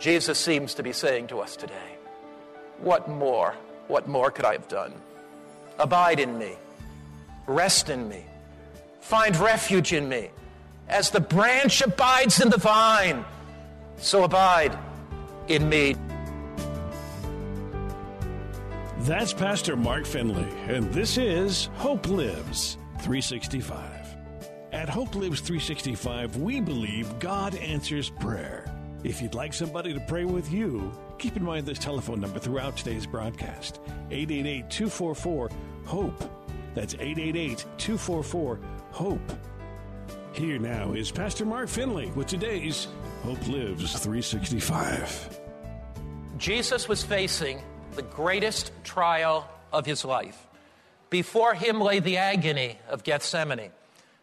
Jesus seems to be saying to us today, what more could I have done? Abide in me, rest in me, find refuge in me. As the branch abides in the vine, so abide in me. That's Pastor Mark Finley, and this is Hope Lives 365. At Hope Lives 365, we believe God answers prayer. If you'd like somebody to pray with you, keep in mind this telephone number throughout today's broadcast, 888-244-HOPE. That's 888-244-HOPE. Here now is Pastor Mark Finley with today's Hope Lives 365. Jesus was facing the greatest trial of his life. Before him lay the agony of Gethsemane,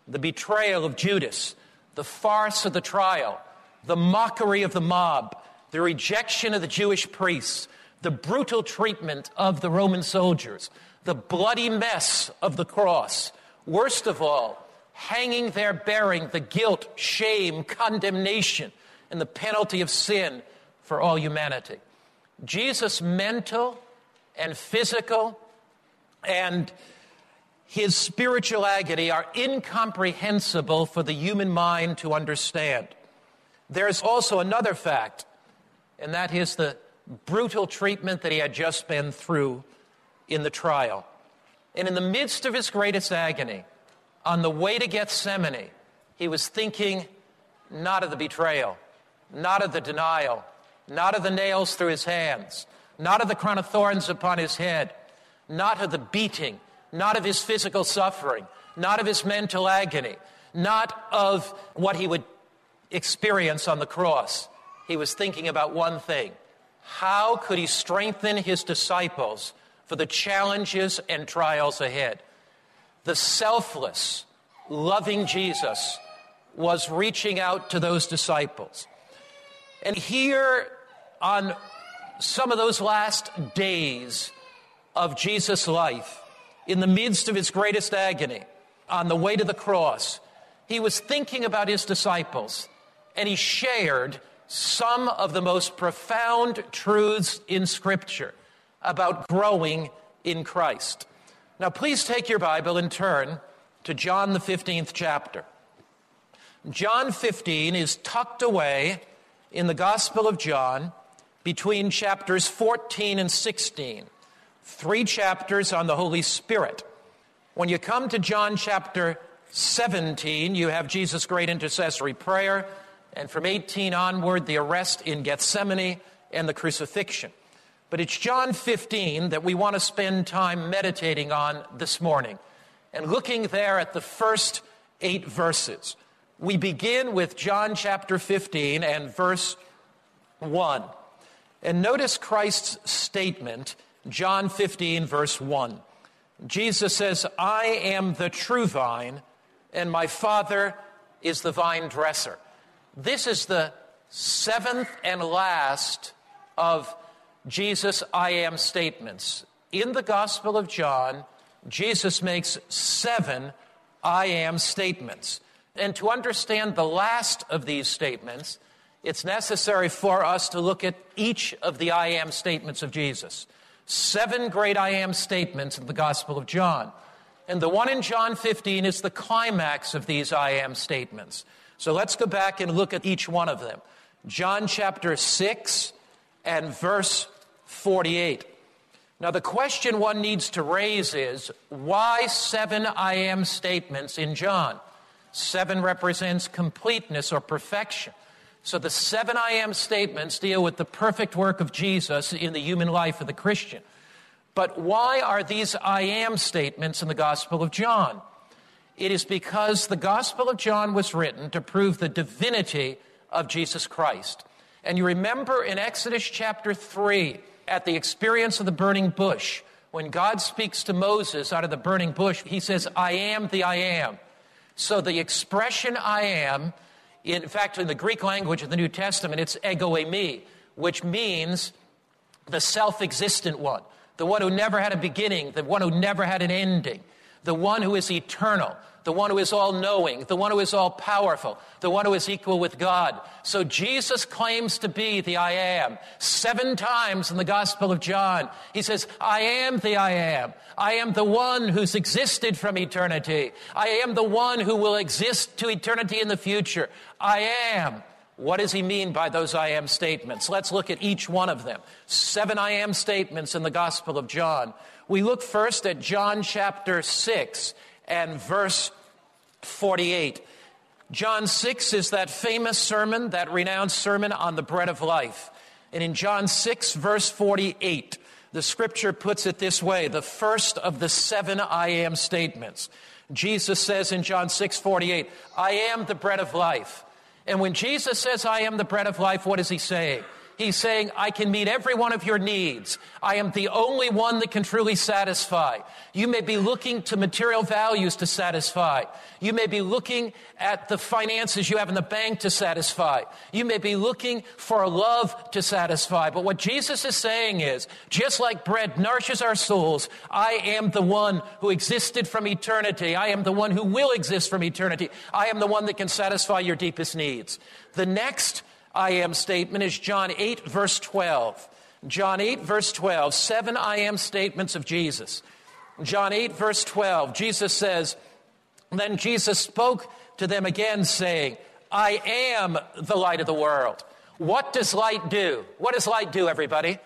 the betrayal of Judas, the farce of the trial, the mockery of the mob, the rejection of the Jewish priests, the brutal treatment of the Roman soldiers, the bloody mess of the cross. Worst of all, hanging there bearing the guilt, shame, condemnation, and the penalty of sin for all humanity. Jesus' mental and physical and his spiritual agony are incomprehensible for the human mind to understand. There is also another fact, and that is the brutal treatment that he had just been through in the trial. And in the midst of his greatest agony, on the way to Gethsemane, he was thinking not of the betrayal, not of the denial, not of the nails through his hands, not of the crown of thorns upon his head, not of the beating, not of his physical suffering, not of his mental agony, not of what he would experience on the cross. He was thinking about one thing: how could he strengthen his disciples for the challenges and trials ahead? The selfless, loving Jesus was reaching out to those disciples. And here on some of those last days of Jesus' life, in the midst of his greatest agony, on the way to the cross, he was thinking about his disciples. And he shared some of the most profound truths in Scripture about growing in Christ. Now, please take your Bible and turn to John, the 15th chapter. John 15 is tucked away in the Gospel of John between chapters 14 and 16, 3 chapters on the Holy Spirit. When you come to John chapter 17, you have Jesus' great intercessory prayer, and from 18 onward, the arrest in Gethsemane and the crucifixion. But it's John 15 that we want to spend time meditating on this morning. And looking there at the first 8 verses, we begin with John chapter 15 and verse 1. And notice Christ's statement, John 15 verse 1. Jesus says, "I am the true vine, and my Father is the vine dresser." This is the 7th and last of Jesus' I am statements. In the Gospel of John, Jesus makes 7 I am statements. And to understand the last of these statements, it's necessary for us to look at each of the I am statements of Jesus. 7 great I am statements in the Gospel of John. And the one in John 15 is the climax of these I am statements. So let's go back and look at each one of them. John chapter 6 and verse 48. Now, the question one needs to raise is, why 7 I am statements in John? 7 represents completeness or perfection. So the 7 I am statements deal with the perfect work of Jesus in the human life of the Christian. But why are these I am statements in the Gospel of John? It is because the Gospel of John was written to prove the divinity of Jesus Christ. And you remember in Exodus chapter 3, at the experience of the burning bush, when God speaks to Moses out of the burning bush, he says, I am the I am. So the expression I am, in fact, in the Greek language of the New Testament, it's ego eimi, which means the self-existent one, the one who never had a beginning, the one who never had an ending, the one who is eternal, the one who is all-knowing, the one who is all-powerful, the one who is equal with God. So Jesus claims to be the I am. 7 times in the Gospel of John, he says, I am the I am. I am the one who's existed from eternity. I am the one who will exist to eternity in the future. I am. What does he mean by those I am statements? Let's look at each one of them. 7 I am statements in the Gospel of John. We look first at John chapter 6 and verse 48. John 6 is that famous sermon, that renowned sermon on the bread of life. And in John 6, verse 48, the scripture puts it this way, the first of the 7 I am statements. Jesus says in John 6, 48, I am the bread of life. And when Jesus says, I am the bread of life, what is he saying? He's saying, I can meet every one of your needs. I am the only one that can truly satisfy. You may be looking to material values to satisfy. You may be looking at the finances you have in the bank to satisfy. You may be looking for love to satisfy. But what Jesus is saying is, just like bread nourishes our souls, I am the one who existed from eternity. I am the one who will exist from eternity. I am the one that can satisfy your deepest needs. The next I am statement is John 8, verse 12. John 8, verse 12, 7 I am statements of Jesus. John 8, verse 12, Jesus says, Then Jesus spoke to them again, saying, I am the light of the world. What does light do? What does light do, everybody?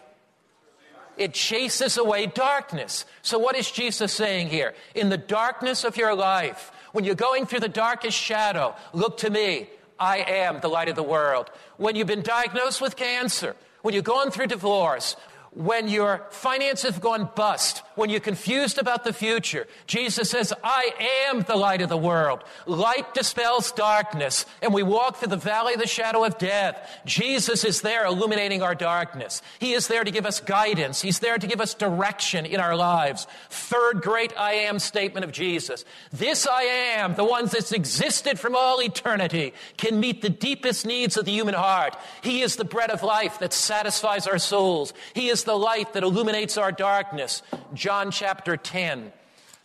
It chases away darkness. So what is Jesus saying here? In the darkness of your life, when you're going through the darkest shadow, look to me. I am the light of the world. When you've been diagnosed with cancer, when you've gone through divorce, when your finances have gone bust, when you're confused about the future, Jesus says, I am the light of the world. Light dispels darkness, and we walk through the valley of the shadow of death. Jesus is there illuminating our darkness. He is there to give us guidance. He's there to give us direction in our lives. Third great I am statement of Jesus. This I am, the one that's existed from all eternity, can meet the deepest needs of the human heart. He is the bread of life that satisfies our souls. He is the light that illuminates our darkness. John chapter 10.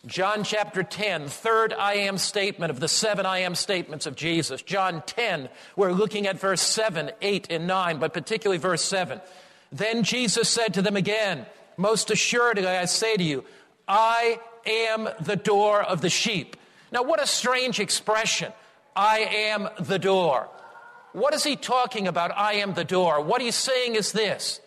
John chapter 10, third I am statement of the 7 I am statements of Jesus. John 10, we're looking at verse 7, 8, and 9, but particularly verse 7. Then Jesus said to them again, Most assuredly I say to you, I am the door of the sheep. Now what a strange expression, I am the door. What is he talking about, I am the door? What he's saying is this,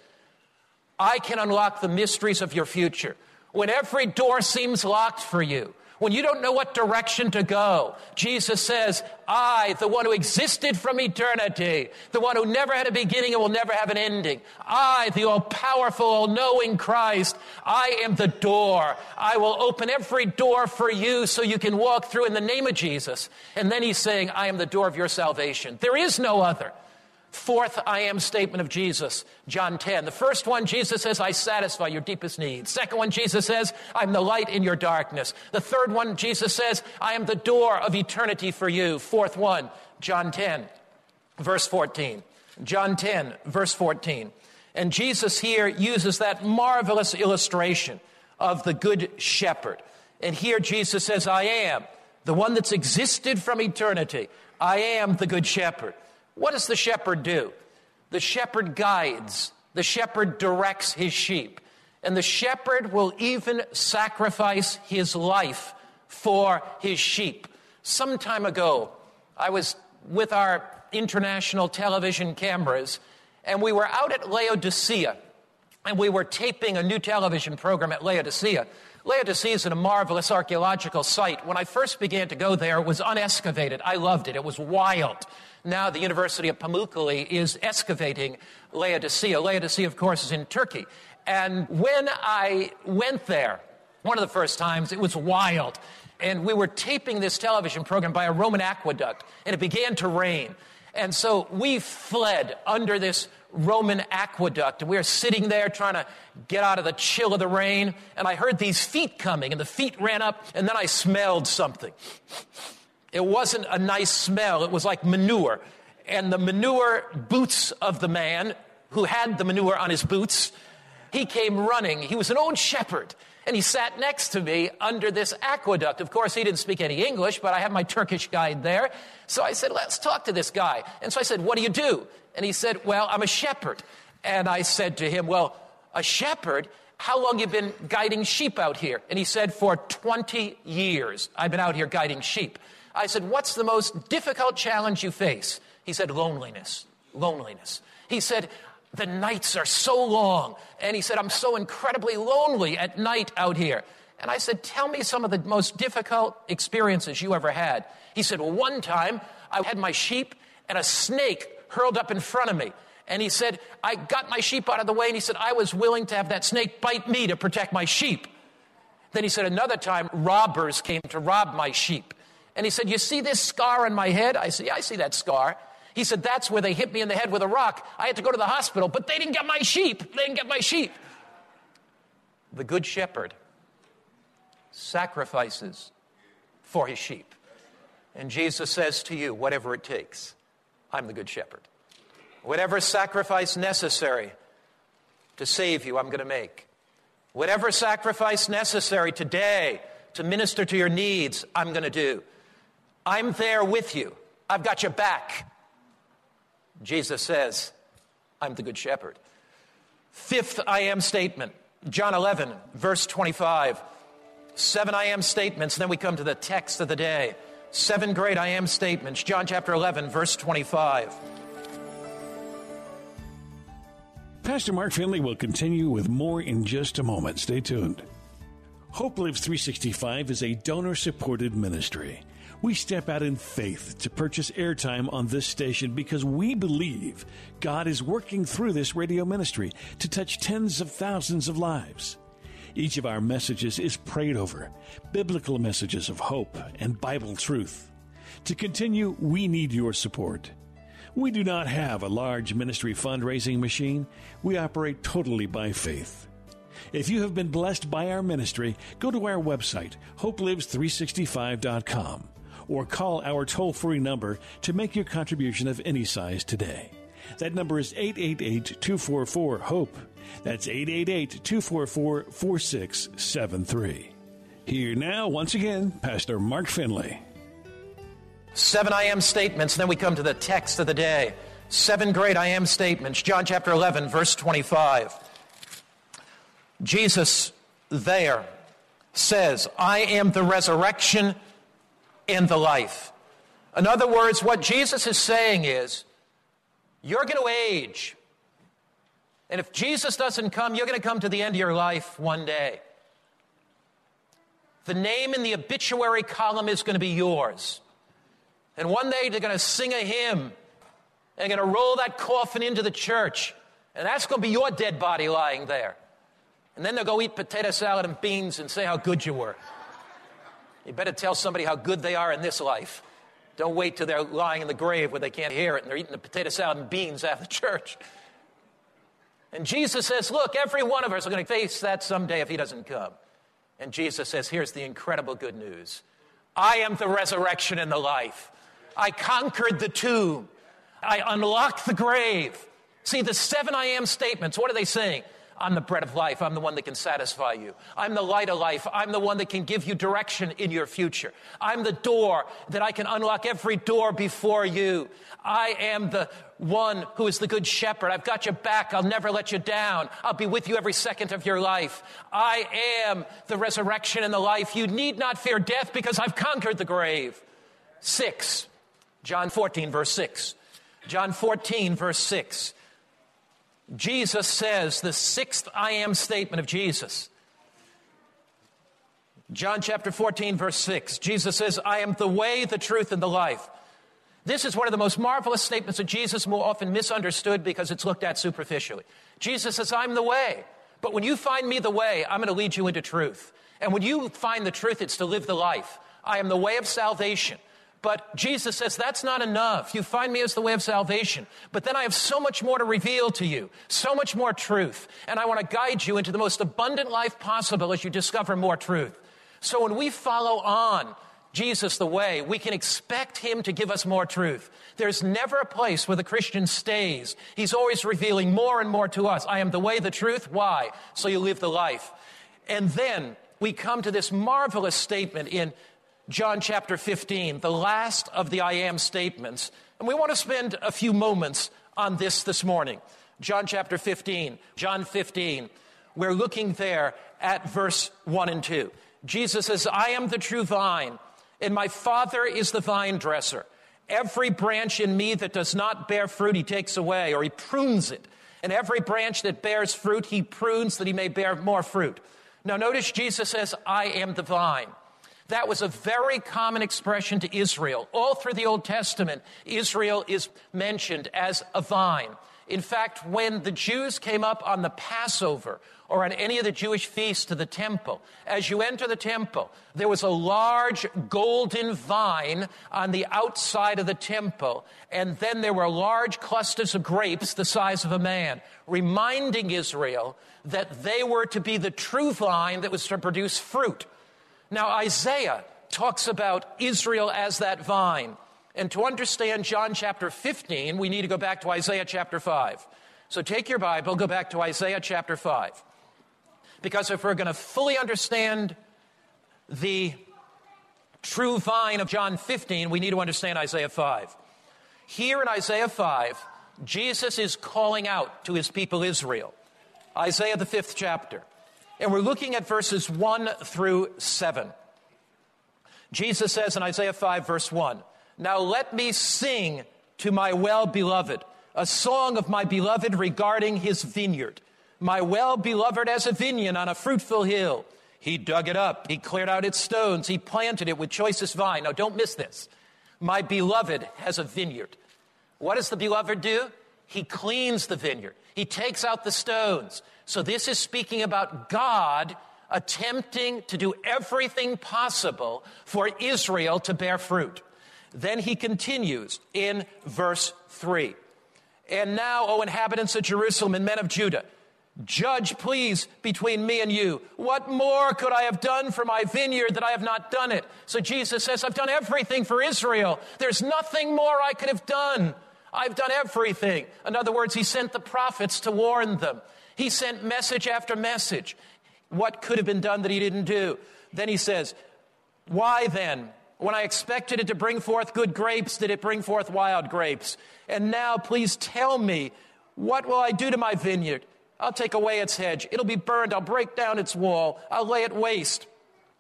I can unlock the mysteries of your future. When every door seems locked for you, when you don't know what direction to go, Jesus says, I, the one who existed from eternity, the one who never had a beginning and will never have an ending, I, the all-powerful, all-knowing Christ, I am the door. I will open every door for you so you can walk through in the name of Jesus. And then he's saying, I am the door of your salvation. There is no other. Fourth I am statement of Jesus, John 10. The first one, Jesus says, I satisfy your deepest needs. Second one, Jesus says, I'm the light in your darkness. The third one, Jesus says, I am the door of eternity for you. Fourth one, John 10, verse 14. John 10, verse 14. And Jesus here uses that marvelous illustration of the good shepherd. And here Jesus says, I am the one that's existed from eternity. I am the good shepherd. What does the shepherd do? The shepherd guides. The shepherd directs his sheep. And the shepherd will even sacrifice his life for his sheep. Some time ago, I was with our international television cameras, and we were out at Laodicea, and we were taping a new television program at Laodicea. Laodicea is a marvelous archaeological site. When I first began to go there, it was unexcavated. I loved it. It was wild. Now the University of Pamukkale is excavating Laodicea. Laodicea, of course, is in Turkey. And when I went there, one of the first times, it was wild. and we were taping this television program by a Roman aqueduct, and it began to rain. And so we fled under this Roman aqueduct, and we were sitting there trying to get out of the chill of the rain, and I heard these feet coming, and the feet ran up, and then I smelled something. It wasn't a nice smell. It was like manure, and the manure boots of the man who had the manure on his boots, he came running. He was an old shepherd, and he sat next to me under this aqueduct. Of course, he didn't speak any English, but I had my Turkish guide there. So I said, let's talk to this guy. And so I said, what do you do? And he said, well, I'm a shepherd. And I said to him, well, a shepherd? How long you been guiding sheep out here? And he said, for 20 years, I've been out here guiding sheep. I said, what's the most difficult challenge you face? He said, loneliness. He said, the nights are so long. And he said, I'm so incredibly lonely at night out here. And I said, tell me some of the most difficult experiences you ever had. He said, well, one time I had my sheep and a snake hurled up in front of me. And he said, I got my sheep out of the way. And he said, I was willing to have that snake bite me to protect my sheep. Then he said, another time robbers came to rob my sheep. And he said, you see this scar on my head? I said, yeah, I see that scar. He said, that's where they hit me in the head with a rock. I had to go to the hospital, but they didn't get my sheep. The good shepherd sacrifices for his sheep. And Jesus says to you, whatever it takes, I'm the good shepherd. Whatever sacrifice necessary to save you, I'm going to make. Whatever sacrifice necessary today to minister to your needs, I'm going to do. I'm there with you. I've got your back. Jesus says, I'm the good shepherd. Fifth I am statement, John 11, verse 25. 7 I am statements, then we come to the text of the day. 7 great I am statements, John chapter 11, verse 25. Pastor Mark Finley will continue with more in just a moment. Stay tuned. Hope Lives 365 is a donor-supported ministry. We step out in faith to purchase airtime on this station because we believe God is working through this radio ministry to touch tens of thousands of lives. Each of our messages is prayed over, biblical messages of hope and Bible truth. To continue, we need your support. We do not have a large ministry fundraising machine. We operate totally by faith. If you have been blessed by our ministry, go to our website, hopelives365.com. or call our toll-free number to make your contribution of any size today. That number is 888-244-HOPE. That's 888-244-4673. Here now, once again, Pastor Mark Finley. 7 I am statements, then we come to the text of the day. 7 great I am statements, John chapter 11, verse 25. Jesus there says, I am the resurrection and the life. In other words, what Jesus is saying is, you're going to age. And if Jesus doesn't come, you're going to come to the end of your life one day. The name in the obituary column is going to be yours. And one day they're going to sing a hymn and they're going to roll that coffin into the church. And that's going to be your dead body lying there. And then they'll go eat potato salad and beans and say how good you were. You better tell somebody how good they are in this life. Don't wait till they're lying in the grave where they can't hear it and they're eating the potato salad and beans after church. And Jesus says, look, every one of us are going to face that someday if he doesn't come. And Jesus says, here's the incredible good news. I am the resurrection and the life. I conquered the tomb. I unlocked the grave. See, the 7 I am statements, what are they saying? I'm the bread of life. I'm the one that can satisfy you. I'm the light of life. I'm the one that can give you direction in your future. I'm the door that I can unlock every door before you. I am the one who is the good shepherd. I've got your back. I'll never let you down. I'll be with you every second of your life. I am the resurrection and the life. You need not fear death because I've conquered the grave. 6, John 14, verse 6. John 14, verse 6. Jesus says, the 6th I am statement of Jesus. John chapter 14, verse 6. Jesus says, I am the way, the truth, and the life. This is one of the most marvelous statements of Jesus, more often misunderstood because it's looked at superficially. Jesus says, I'm the way. But when you find me the way, I'm going to lead you into truth. And when you find the truth, it's to live the life. I am the way of salvation. But Jesus says, that's not enough. You find me as the way of salvation. But then I have so much more to reveal to you, so much more truth. And I want to guide you into the most abundant life possible as you discover more truth. So when we follow on Jesus the way, we can expect him to give us more truth. There's never a place where the Christian stays. He's always revealing more and more to us. I am the way, the truth. Why? So you live the life. And then we come to this marvelous statement in John chapter 15, the last of the I am statements. And we want to spend a few moments on this morning. John chapter 15, John 15. We're looking there at verse 1 and 2. Jesus says, I am the true vine, and my Father is the vine dresser. Every branch in me that does not bear fruit, he takes away, or he prunes it. And every branch that bears fruit, he prunes that he may bear more fruit. Now notice Jesus says, I am the vine. That was a very common expression to Israel. All through the Old Testament, Israel is mentioned as a vine. In fact, when the Jews came up on the Passover or on any of the Jewish feasts to the temple, as you enter the temple, there was a large golden vine on the outside of the temple, and then there were large clusters of grapes the size of a man, reminding Israel that they were to be the true vine that was to produce fruit. Now, Isaiah talks about Israel as that vine. And to understand John chapter 15, we need to go back to Isaiah chapter 5. So take your Bible, go back to Isaiah chapter 5. Because if we're going to fully understand the true vine of John 15, we need to understand Isaiah 5. Here in Isaiah 5, Jesus is calling out to his people Israel. Isaiah the 5th chapter. And we're looking at verses 1 through 7. Jesus says in Isaiah 5 verse 1, Now let me sing to my well-beloved, a song of my beloved regarding his vineyard. My well-beloved as a vineyard on a fruitful hill. He dug it up. He cleared out its stones. He planted it with choicest vine. Now don't miss this. My beloved has a vineyard. What does the beloved do? He cleans the vineyard. He takes out the stones. So this is speaking about God attempting to do everything possible for Israel to bear fruit. Then he continues in verse 3. And now, O inhabitants of Jerusalem and men of Judah, judge, please, between me and you. What more could I have done for my vineyard that I have not done it? So Jesus says, I've done everything for Israel. There's nothing more I could have done. I've done everything. In other words, he sent the prophets to warn them. He sent message after message. What could have been done that he didn't do? Then he says, why then? When I expected it to bring forth good grapes, did it bring forth wild grapes? And now please tell me, what will I do to my vineyard? I'll take away its hedge. It'll be burned. I'll break down its wall. I'll lay it waste.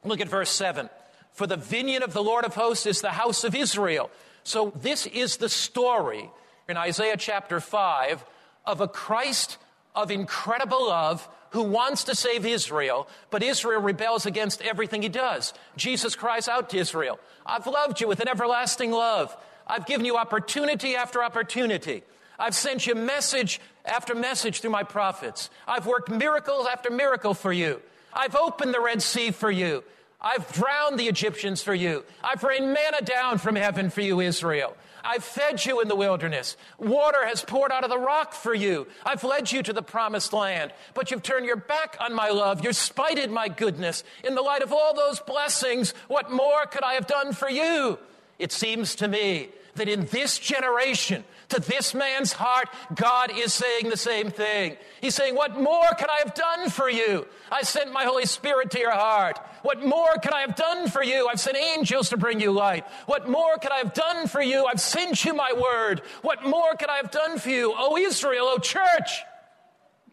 Look at verse 7. For the vineyard of the Lord of hosts is the house of Israel. So this is the story in Isaiah chapter 5 of a Christ of incredible love who wants to save Israel, but Israel rebels against everything he does. Jesus cries out to Israel, I've loved you with an everlasting love. I've given you opportunity after opportunity. I've sent you message after message through my prophets. I've worked miracles after miracle for you. I've opened the Red Sea for you. I've drowned the Egyptians for you. I've rained manna down from heaven for you, Israel. I've fed you in the wilderness. Water has poured out of the rock for you. I've led you to the promised land. But you've turned your back on my love. You've spited my goodness. In the light of all those blessings, what more could I have done for you? It seems to me that in this generation, to this man's heart, God is saying the same thing. He's saying, what more could I have done for you? I sent my Holy Spirit to your heart. What more could I have done for you? I've sent angels to bring you light. What more could I have done for you? I've sent you my word. What more could I have done for you? Oh, Israel, oh, church,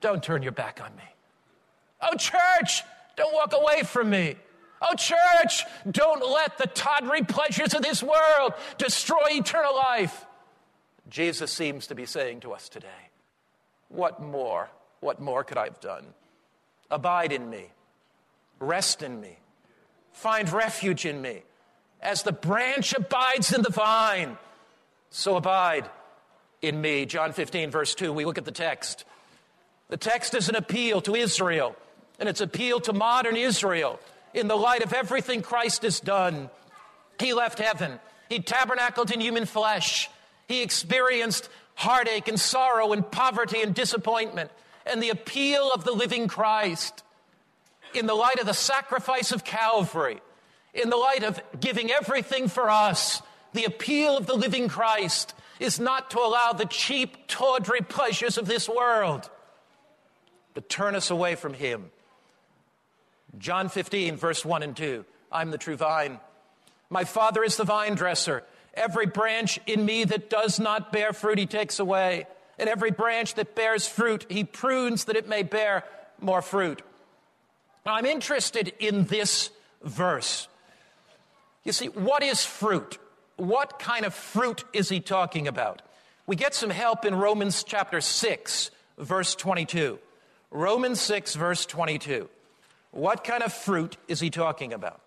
don't turn your back on me. Oh, church, don't walk away from me. Oh, church, don't let the tawdry pleasures of this world destroy eternal life. Jesus seems to be saying to us today, what more could I have done? Abide in me, rest in me, find refuge in me. As the branch abides in the vine, so abide in me. John 15, verse 2, we look at the text. The text is an appeal to Israel, and it's an appeal to modern Israel. In the light of everything Christ has done, He left heaven. He tabernacled in human flesh. He experienced heartache and sorrow and poverty and disappointment and the appeal of the living Christ in the light of the sacrifice of Calvary, in the light of giving everything for us. The appeal of the living Christ is not to allow the cheap, tawdry pleasures of this world to turn us away from him. John 15, verse 1 and 2, I'm the true vine. My Father is the vine dresser. Every branch in me that does not bear fruit, he takes away. And every branch that bears fruit, he prunes that it may bear more fruit. Now, I'm interested in this verse. You see, what is fruit? What kind of fruit is he talking about? We get some help in Romans chapter 6, verse 22. Romans 6, verse 22. What kind of fruit is he talking about?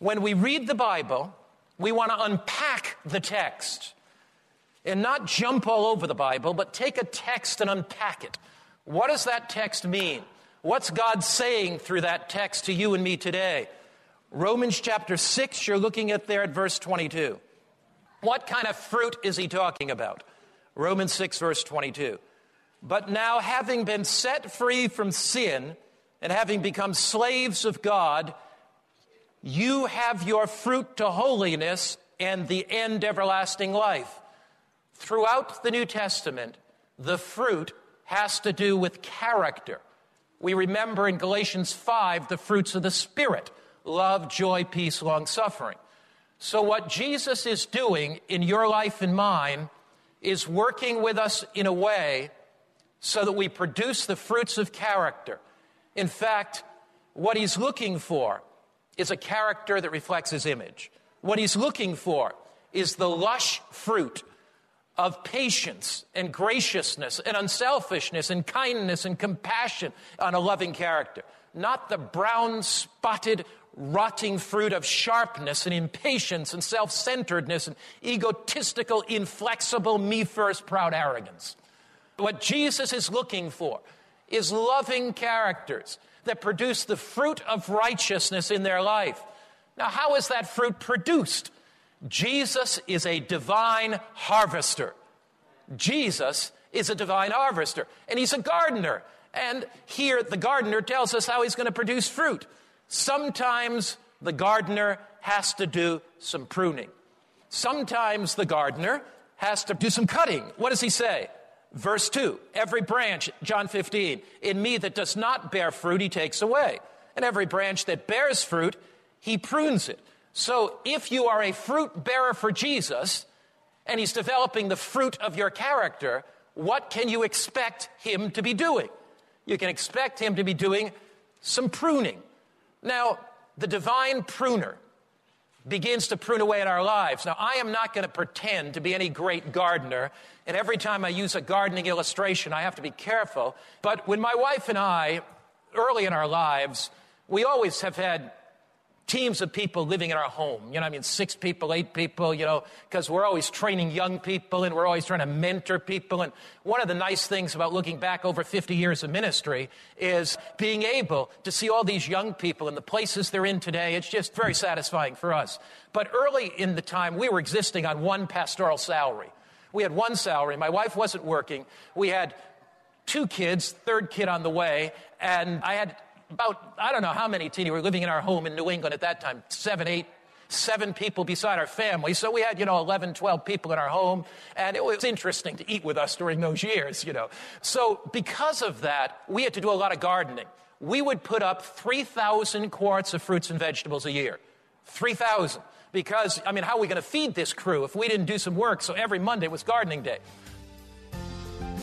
When we read the Bible, we want to unpack the text and not jump all over the Bible, but take a text and unpack it. What does that text mean? What's God saying through that text to you and me today? Romans chapter 6, you're looking at there at verse 22. What kind of fruit is he talking about? Romans 6, verse 22. But now, having been set free from sin and having become slaves of God, you have your fruit to holiness and the end everlasting life. Throughout the New Testament, the fruit has to do with character. We remember in Galatians 5, the fruits of the Spirit, love, joy, peace, long-suffering. So what Jesus is doing in your life and mine is working with us in a way so that we produce the fruits of character. In fact, what he's looking for is a character that reflects his image. What he's looking for is the lush fruit of patience and graciousness and unselfishness and kindness and compassion on a loving character, not the brown-spotted, rotting fruit of sharpness and impatience and self-centeredness and egotistical, inflexible, me-first, proud arrogance. What Jesus is looking for is loving characters that produce the fruit of righteousness in their life. Now, how is that fruit produced? Jesus is a divine harvester. Jesus is a divine harvester, and he's a gardener. And here, the gardener tells us how he's going to produce fruit. Sometimes the gardener has to do some pruning. Sometimes the gardener has to do some cutting. What does he say? Verse 2, every branch, John 15, in me that does not bear fruit, he takes away. And every branch that bears fruit, he prunes it. So if you are a fruit bearer for Jesus, and he's developing the fruit of your character, what can you expect him to be doing? You can expect him to be doing some pruning. Now, the divine pruner begins to prune away in our lives. Now, I am not going to pretend to be any great gardener, and every time I use a gardening illustration, I have to be careful. But when my wife and I, early in our lives, we always have had teams of people living in our home. You know, I mean, 6 people, 8 people, you know, because we're always training young people and we're always trying to mentor people. And one of the nice things about looking back over 50 years of ministry is being able to see all these young people and the places they're in today. It's just very satisfying for us. But early in the time, we were existing on one pastoral salary. We had one salary. My wife wasn't working. We had 2 kids, third kid on the way, and I had about, I don't know how many teeny were living in our home in New England at that time, 7 people beside our family. So we had, 11, 12 people in our home, and it was interesting to eat with us during those years, So because of that, we had to do a lot of gardening. We would put up 3,000 quarts of fruits and vegetables a year, 3,000, because, how are we going to feed this crew if we didn't do some work? So every Monday was gardening day.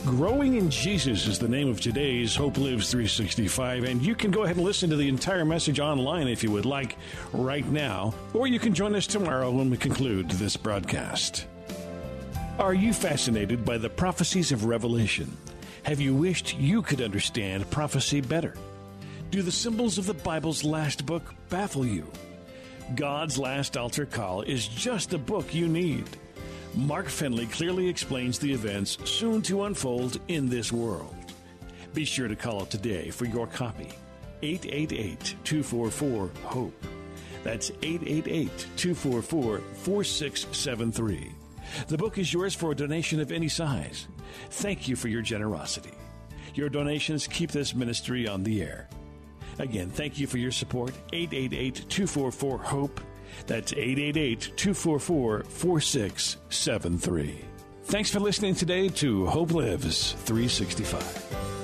Growing in Jesus is the name of today's Hope Lives 365, and you can go ahead and listen to the entire message online if you would like right now, or you can join us tomorrow when we conclude this broadcast. Are you fascinated by the prophecies of Revelation? Have you wished you could understand prophecy better? Do the symbols of the Bible's last book baffle you? God's Last Altar Call is just the book you need. Mark Finley clearly explains the events soon to unfold in this world. Be sure to call up today for your copy, 888-244-HOPE. That's 888-244-4673. The book is yours for a donation of any size. Thank you for your generosity. Your donations keep this ministry on the air. Again, thank you for your support. 888-244-HOPE. That's 888-244-4673. Thanks for listening today to Hope Lives 365.